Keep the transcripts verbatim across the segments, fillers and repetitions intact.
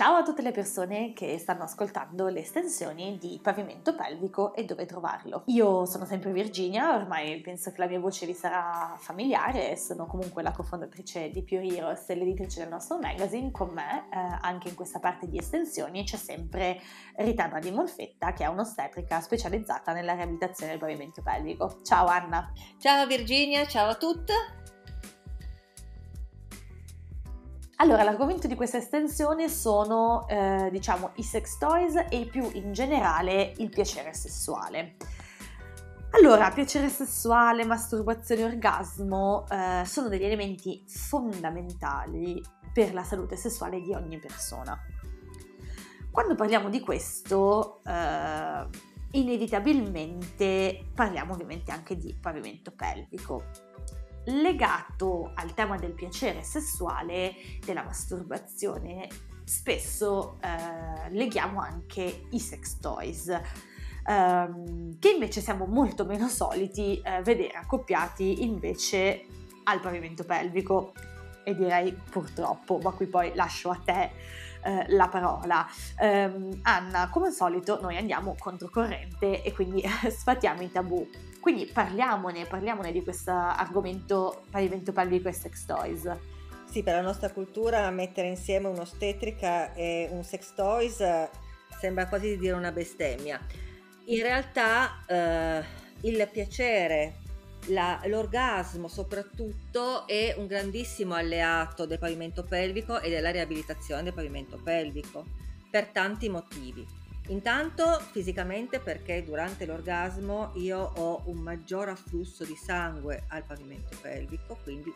Ciao a tutte le persone che stanno ascoltando le estensioni di Pavimento Pelvico e Dove Trovarlo. Io sono sempre Virginia, ormai penso che la mia voce vi sarà familiare, sono comunque la cofondatrice di Pure Heroes e l'editrice del nostro magazine. Con me, eh, anche in questa parte di estensioni, c'è sempre Ritana di Molfetta, che è un'ostetrica specializzata nella riabilitazione del pavimento pelvico. Ciao Anna! Ciao Virginia, ciao a tutti! Allora, l'argomento di questa estensione sono, eh, diciamo, i sex toys e più in generale il piacere sessuale. Allora, piacere sessuale, masturbazione, orgasmo eh, sono degli elementi fondamentali per la salute sessuale di ogni persona. Quando parliamo di questo, eh, inevitabilmente parliamo ovviamente anche di pavimento pelvico. Legato al tema del piacere sessuale, della masturbazione, spesso eh, leghiamo anche i sex toys, ehm, che invece siamo molto meno soliti eh, vedere accoppiati invece al pavimento pelvico, e direi purtroppo, ma qui poi lascio a te eh, la parola. Ehm, Anna, come al solito noi andiamo controcorrente e quindi sfatiamo i tabù. Quindi parliamone, parliamone di questo argomento pavimento pelvico e sex toys. Sì, per la nostra cultura mettere insieme un'ostetrica e un sex toys sembra quasi di dire una bestemmia. In realtà eh, il piacere, la, l'orgasmo soprattutto, è un grandissimo alleato del pavimento pelvico e della riabilitazione del pavimento pelvico per tanti motivi. Intanto fisicamente, perché durante l'orgasmo io ho un maggior afflusso di sangue al pavimento pelvico, quindi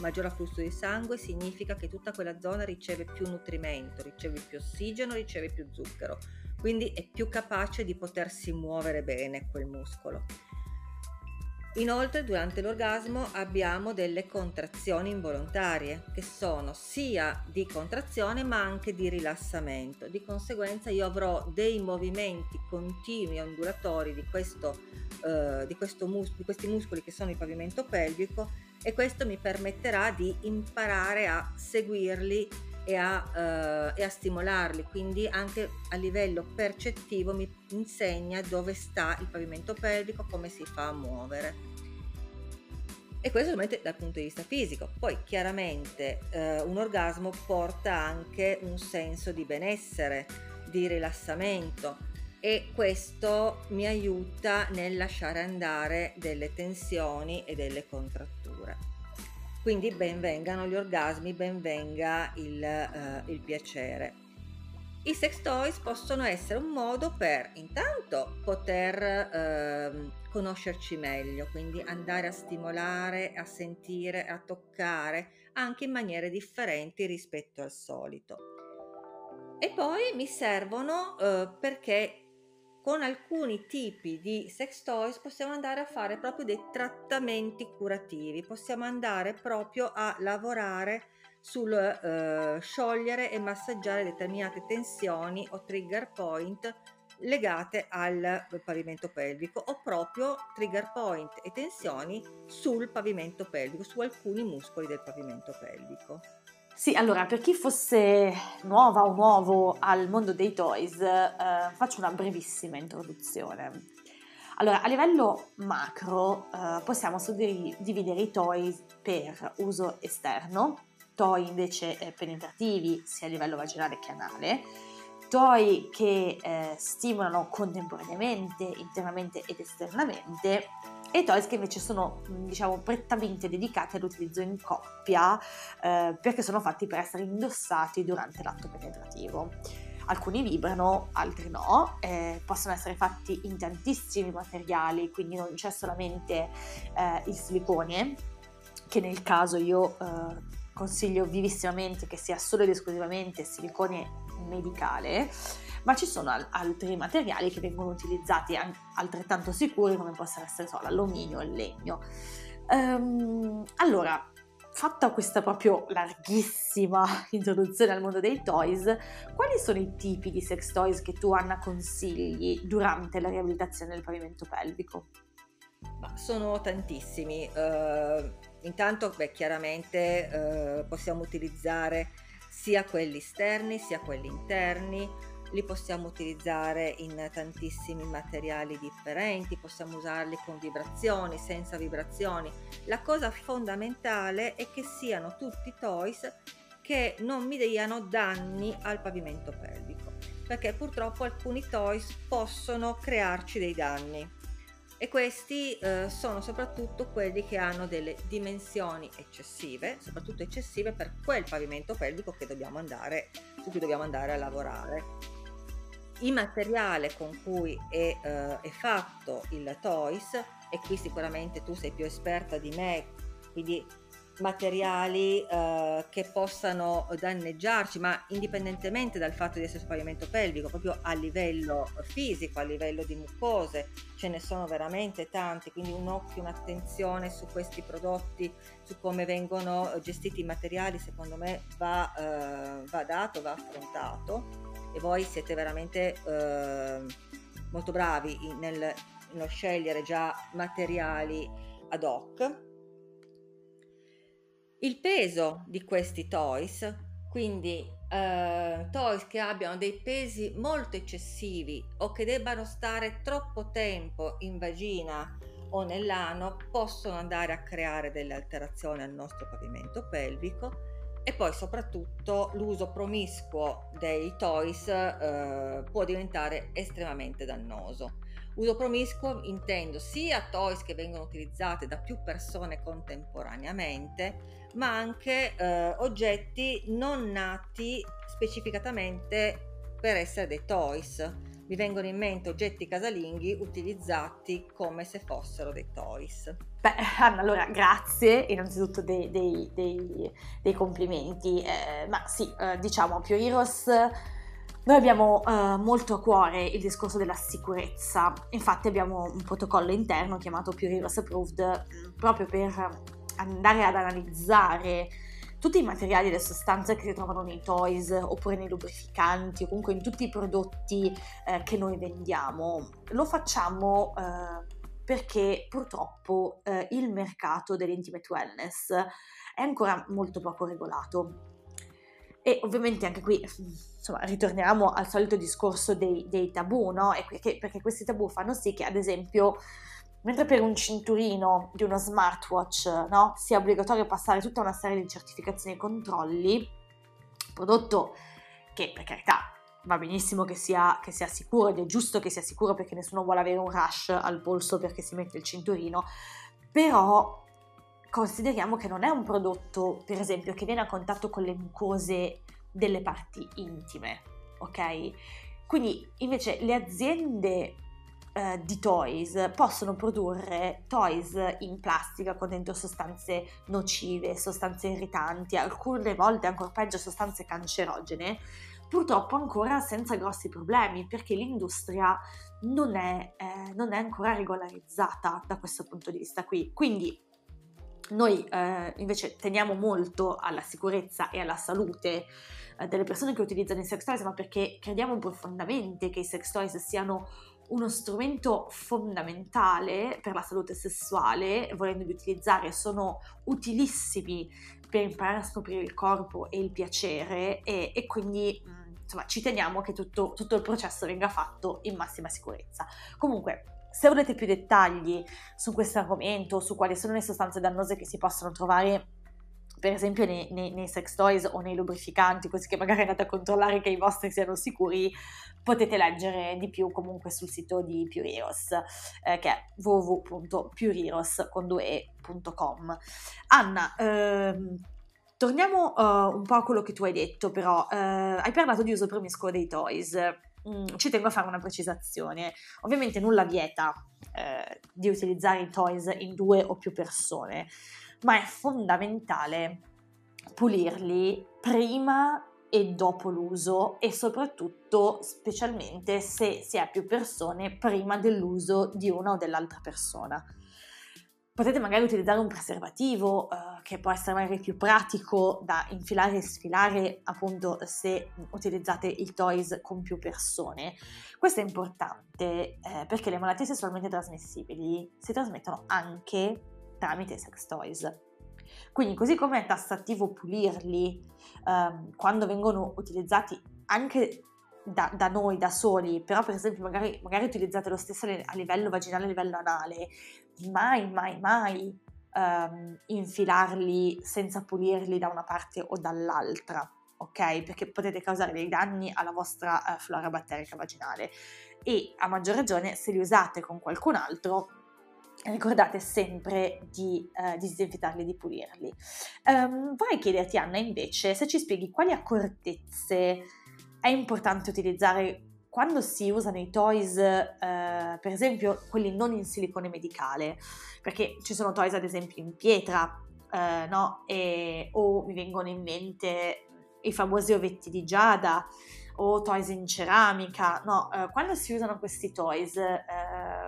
maggior afflusso di sangue significa che tutta quella zona riceve più nutrimento, riceve più ossigeno, riceve più zucchero, quindi è più capace di potersi muovere bene quel muscolo. Inoltre durante l'orgasmo abbiamo delle contrazioni involontarie che sono sia di contrazione ma anche di rilassamento, di conseguenza io avrò dei movimenti continui e ondulatori di, questo, eh, di, questo mus- di questi muscoli che sono il pavimento pelvico, e questo mi permetterà di imparare a seguirli e a, eh, e a stimolarli, quindi anche a livello percettivo mi insegna dove sta il pavimento pelvico, come si fa a muovere, e questo ovviamente dal punto di vista fisico. Poi chiaramente eh, un orgasmo porta anche un senso di benessere, di rilassamento, e questo mi aiuta nel lasciare andare delle tensioni e delle contratture. Quindi ben vengano gli orgasmi, ben venga il, uh, il piacere. I sex toys possono essere un modo per intanto poter uh, conoscerci meglio, quindi andare a stimolare, a sentire, a toccare anche in maniere differenti rispetto al solito. E poi mi servono uh, perché con alcuni tipi di sex toys possiamo andare a fare proprio dei trattamenti curativi, possiamo andare proprio a lavorare sul eh, sciogliere e massaggiare determinate tensioni o trigger point legate al pavimento pelvico, o proprio trigger point e tensioni sul pavimento pelvico, su alcuni muscoli del pavimento pelvico. Sì, allora, per chi fosse nuova o nuovo al mondo dei toys, eh, faccio una brevissima introduzione. Allora, a livello macro eh, possiamo suddividere i toys per uso esterno, toy invece eh, penetrativi sia a livello vaginale che anale, toy che eh, stimolano contemporaneamente, internamente ed esternamente, e toys che invece sono, diciamo, prettamente dedicati all'utilizzo in coppia eh, perché sono fatti per essere indossati durante l'atto penetrativo. Alcuni vibrano, altri no, eh, possono essere fatti in tantissimi materiali, quindi non c'è solamente eh, il silicone, che nel caso io eh, consiglio vivissimamente che sia solo ed esclusivamente silicone medicale, ma ci sono al- altri materiali che vengono utilizzati an- altrettanto sicuri, come possono essere so, l'alluminio o il legno. Ehm, allora, fatta questa proprio larghissima introduzione al mondo dei toys, quali sono i tipi di sex toys che tu, Anna, consigli durante la riabilitazione del pavimento pelvico? Ma sono tantissimi. Uh, intanto beh, chiaramente uh, possiamo utilizzare sia quelli esterni sia quelli interni. Li possiamo utilizzare in tantissimi materiali differenti, possiamo usarli con vibrazioni, senza vibrazioni. La cosa fondamentale è che siano tutti toys che non mi diano danni al pavimento pelvico, perché purtroppo alcuni toys possono crearci dei danni, e questi eh, sono soprattutto quelli che hanno delle dimensioni eccessive, soprattutto eccessive per quel pavimento pelvico che dobbiamo andare, su cui dobbiamo andare a lavorare. Il materiale con cui è, eh, è fatto il toys, e qui sicuramente tu sei più esperta di me, quindi materiali eh, che possano danneggiarci, ma indipendentemente dal fatto di essere sul pavimento pelvico, proprio a livello fisico, a livello di mucose, ce ne sono veramente tanti, quindi un occhio, un'attenzione su questi prodotti, su come vengono gestiti i materiali, secondo me va, eh, va dato, va affrontato. E voi siete veramente eh, molto bravi nel, nello scegliere già materiali ad hoc. Il peso di questi toys, quindi eh, toys che abbiano dei pesi molto eccessivi o che debbano stare troppo tempo in vagina o nell'ano, possono andare a creare delle alterazioni al nostro pavimento pelvico. E poi soprattutto l'uso promiscuo dei toys eh, può diventare estremamente dannoso. Uso promiscuo intendo sia toys che vengono utilizzate da più persone contemporaneamente, ma anche eh, oggetti non nati specificatamente per essere dei toys. Mi vengono in mente oggetti casalinghi utilizzati come se fossero dei toys. Beh, Anna, allora grazie innanzitutto dei, dei, dei, dei complimenti, eh, ma sì, eh, diciamo Pure Heroes, noi abbiamo eh, molto a cuore il discorso della sicurezza, infatti abbiamo un protocollo interno chiamato Pure Heroes Approved proprio per andare ad analizzare tutti i materiali e le sostanze che si trovano nei toys oppure nei lubrificanti o comunque in tutti i prodotti eh, che noi vendiamo. Lo facciamo eh, perché purtroppo eh, il mercato dell'intimate wellness è ancora molto poco regolato. E ovviamente anche qui, insomma, ritorniamo al solito discorso dei, dei tabù, no? E perché, perché questi tabù fanno sì che, ad esempio, mentre per un cinturino di uno smartwatch, no, sia obbligatorio passare tutta una serie di certificazioni e controlli, prodotto che per carità va benissimo che sia, che sia sicuro ed è giusto che sia sicuro perché nessuno vuole avere un rash al polso perché si mette il cinturino, però consideriamo che non è un prodotto, per esempio, che viene a contatto con le mucose delle parti intime, ok? Quindi invece le aziende eh, di toys possono produrre toys in plastica con dentro sostanze nocive, sostanze irritanti, alcune volte ancora peggio sostanze cancerogene, purtroppo ancora senza grossi problemi perché l'industria non è, eh, non è ancora regolarizzata da questo punto di vista qui. Quindi noi eh, invece teniamo molto alla sicurezza e alla salute eh, delle persone che utilizzano i sex toys, ma perché crediamo profondamente che i sex toys siano uno strumento fondamentale per la salute sessuale, volendoli utilizzare sono utilissimi per imparare a scoprire il corpo e il piacere e, e quindi insomma ci teniamo che tutto, tutto il processo venga fatto in massima sicurezza. Comunque, se volete più dettagli su questo argomento, su quali sono le sostanze dannose che si possono trovare per esempio nei, nei, nei sex toys o nei lubrificanti, così che magari andate a controllare che i vostri siano sicuri, potete leggere di più comunque sul sito di Pure Heroes, eh, che è w w w punto pure heroes punto com. Anna, ehm, torniamo eh, un po' a quello che tu hai detto, però eh, hai parlato di uso promiscuo dei toys. Mm, ci tengo a fare una precisazione. Ovviamente nulla vieta eh, di utilizzare i toys in due o più persone, ma è fondamentale pulirli prima e dopo l'uso e soprattutto, specialmente se si è più persone, prima dell'uso di una o dell'altra persona. Potete magari utilizzare un preservativo eh, che può essere magari più pratico da infilare e sfilare, appunto, se utilizzate il toys con più persone. Questo è importante eh, perché le malattie sessualmente trasmissibili si trasmettono anche tramite sex toys. Quindi così come è tassativo pulirli ehm, quando vengono utilizzati anche da, da noi, da soli, però per esempio magari, magari utilizzate lo stesso a livello vaginale, a livello anale, mai, mai, mai ehm, infilarli senza pulirli da una parte o dall'altra, ok? Perché potete causare dei danni alla vostra eh, flora batterica vaginale, e a maggior ragione se li usate con qualcun altro ricordate sempre di eh, disinfettarli, di pulirli. Um, vorrei chiederti, Anna, invece, se ci spieghi quali accortezze è importante utilizzare quando si usano i toys, eh, per esempio quelli non in silicone medicale, perché ci sono toys ad esempio in pietra, eh, no? E, o mi vengono in mente i famosi ovetti di giada o toys in ceramica, no, eh, quando si usano questi toys, eh,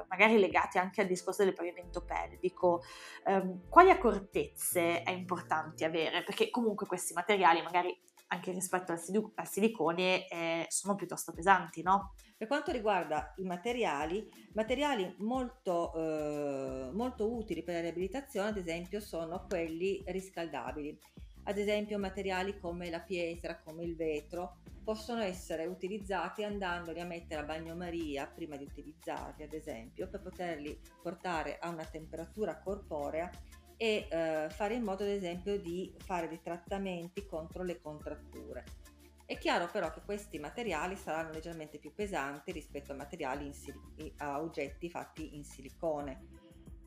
magari legati anche al discorso del pavimento pelvico, eh, quali accortezze è importante avere? Perché comunque questi materiali, magari anche rispetto al, silic- al silicone, eh, sono piuttosto pesanti, no? Per quanto riguarda i materiali, materiali molto, eh, molto utili per la riabilitazione, ad esempio, sono quelli riscaldabili. Ad esempio materiali come la pietra, come il vetro, possono essere utilizzati andandoli a mettere a bagnomaria prima di utilizzarli, ad esempio, per poterli portare a una temperatura corporea e eh, fare in modo, ad esempio, di fare dei trattamenti contro le contratture. È chiaro però che questi materiali saranno leggermente più pesanti rispetto a materiali in sil- a oggetti fatti in silicone.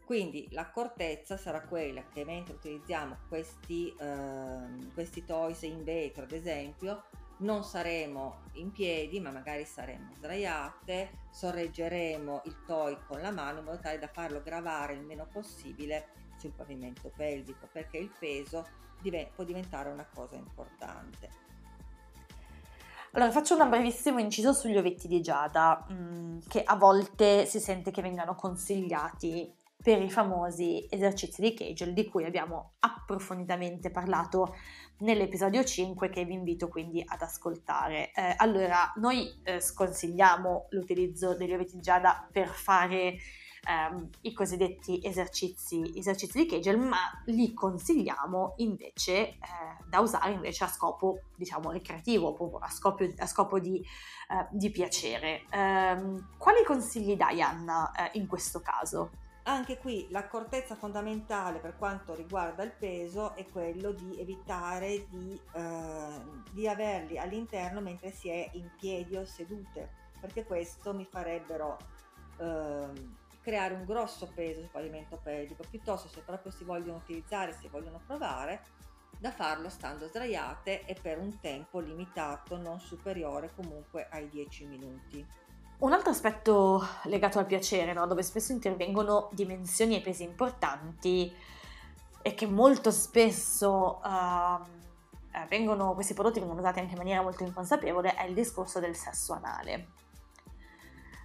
Quindi l'accortezza sarà quella che mentre utilizziamo questi, eh, questi toys in vetro, ad esempio, non saremo in piedi ma magari saremo sdraiate, sorreggeremo il toy con la mano in modo tale da farlo gravare il meno possibile sul pavimento pelvico, perché il peso div- può diventare una cosa importante. Allora, faccio un brevissimo inciso sugli ovetti di giada, mh, che a volte si sente che vengano consigliati per i famosi esercizi di Kegel, di cui abbiamo approfonditamente parlato nell'episodio cinque, che vi invito quindi ad ascoltare. Eh, allora, noi eh, sconsigliamo l'utilizzo degli ovetti di giada per fare ehm, i cosiddetti esercizi, esercizi di Kegel, ma li consigliamo invece eh, da usare invece a scopo, diciamo, ricreativo, a scopo, a scopo di, eh, di piacere. Eh, quali consigli dai, Anna, eh, in questo caso? Anche qui l'accortezza fondamentale per quanto riguarda il peso è quello di evitare di, eh, di averli all'interno mentre si è in piedi o sedute, perché questo mi farebbero eh, creare un grosso peso sul pavimento pelvico. Piuttosto, se proprio si vogliono utilizzare, si vogliono provare, da farlo stando sdraiate e per un tempo limitato, non superiore comunque ai dieci minuti. Un altro aspetto legato al piacere, no? Dove spesso intervengono dimensioni e pesi importanti, e che molto spesso uh, vengono, questi prodotti vengono usati anche in maniera molto inconsapevole, è il discorso del sesso anale.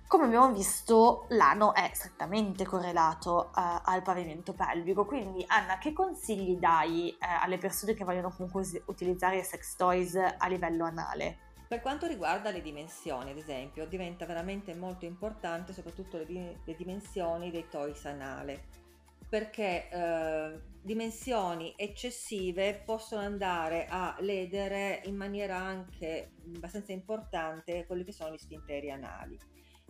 Come abbiamo visto, l'ano è strettamente correlato uh, al pavimento pelvico, quindi Anna, che consigli dai uh, alle persone che vogliono comunque us- utilizzare sex toys a livello anale? Per quanto riguarda le dimensioni, ad esempio, diventa veramente molto importante soprattutto le, di- le dimensioni dei toys anale, perché eh, dimensioni eccessive possono andare a ledere in maniera anche abbastanza importante quelli che sono gli sfinteri anali.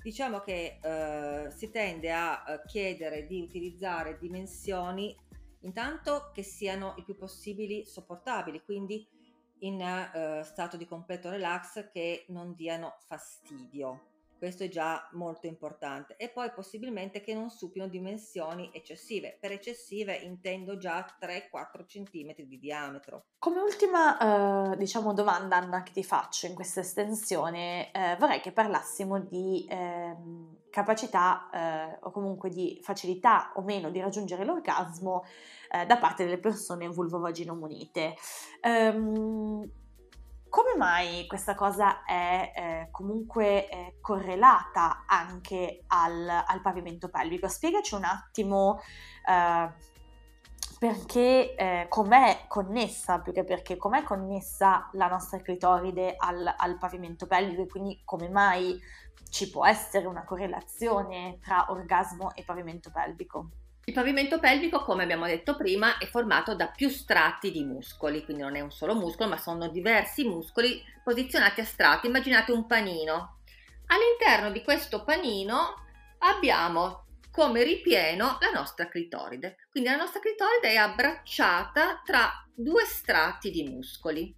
Diciamo che eh, si tende a chiedere di utilizzare dimensioni intanto che siano il più possibili sopportabili, quindi in eh, stato di completo relax, che non diano fastidio. Questo è già molto importante. E poi possibilmente che non supino dimensioni eccessive. Per eccessive intendo già tre quattro centimetri di diametro. Come ultima eh, diciamo domanda, Anna, che ti faccio in questa estensione, eh, vorrei che parlassimo di eh, capacità eh, o comunque di facilità o meno di raggiungere l'orgasmo eh, da parte delle persone vulvovaginomunite. Um, Come mai questa cosa è eh, comunque eh, correlata anche al, al pavimento pelvico? Spiegaci un attimo eh, perché, eh, com'è connessa, più che perché, com'è connessa la nostra clitoride al, al pavimento pelvico, e quindi come mai ci può essere una correlazione tra orgasmo e pavimento pelvico? Il pavimento pelvico, come abbiamo detto prima, è formato da più strati di muscoli, quindi non è un solo muscolo, ma sono diversi muscoli posizionati a strati. Immaginate un panino. All'interno di questo panino abbiamo come ripieno la nostra clitoride. Quindi la nostra clitoride è abbracciata tra due strati di muscoli.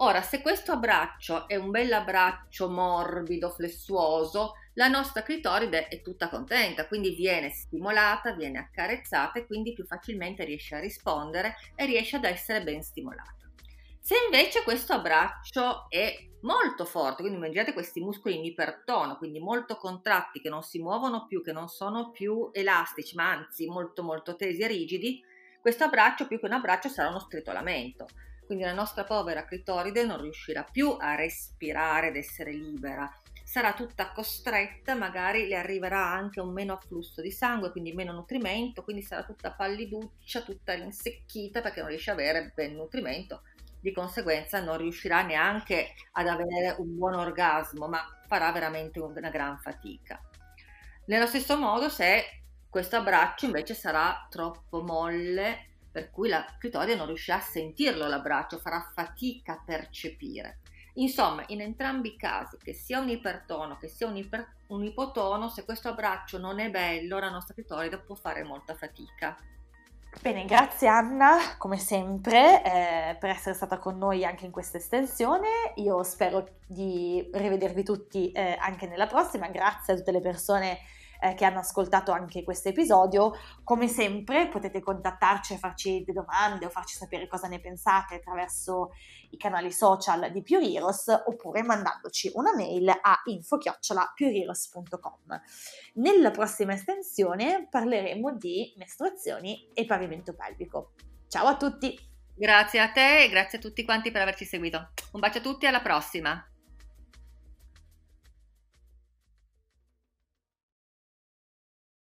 Ora, se questo abbraccio è un bel abbraccio morbido, flessuoso, la nostra clitoride è tutta contenta, quindi viene stimolata, viene accarezzata e quindi più facilmente riesce a rispondere e riesce ad essere ben stimolata. Se invece questo abbraccio è molto forte, quindi immaginate questi muscoli in ipertono, quindi molto contratti, che non si muovono più, che non sono più elastici, ma anzi molto molto tesi e rigidi, questo abbraccio più che un abbraccio sarà uno stritolamento. Quindi la nostra povera clitoride non riuscirà più a respirare ed essere libera, sarà tutta costretta, magari le arriverà anche un meno afflusso di sangue, quindi meno nutrimento, quindi sarà tutta palliduccia, tutta rinsecchita perché non riesce ad avere ben nutrimento, di conseguenza non riuscirà neanche ad avere un buon orgasmo, ma farà veramente una gran fatica. Nello stesso modo, se questo abbraccio invece sarà troppo molle, per cui la clitoride non riuscirà a sentirlo l'abbraccio, farà fatica a percepire. Insomma, in entrambi i casi, che sia un ipertono, che sia un, iper, un ipotono, se questo abbraccio non è bello, la nostra clitoride può fare molta fatica. Bene, grazie Anna, come sempre, eh, per essere stata con noi anche in questa estensione. Io spero di rivedervi tutti eh, anche nella prossima. Grazie a tutte le persone che hanno ascoltato anche questo episodio. Come sempre potete contattarci e farci delle domande o farci sapere cosa ne pensate attraverso i canali social di Pure Heroes, oppure mandandoci una mail a info chiocciola pure heroes punto com. Nella prossima estensione parleremo di mestruazioni e pavimento pelvico. Ciao a tutti! Grazie a te e grazie a tutti quanti per averci seguito. Un bacio a tutti e alla prossima!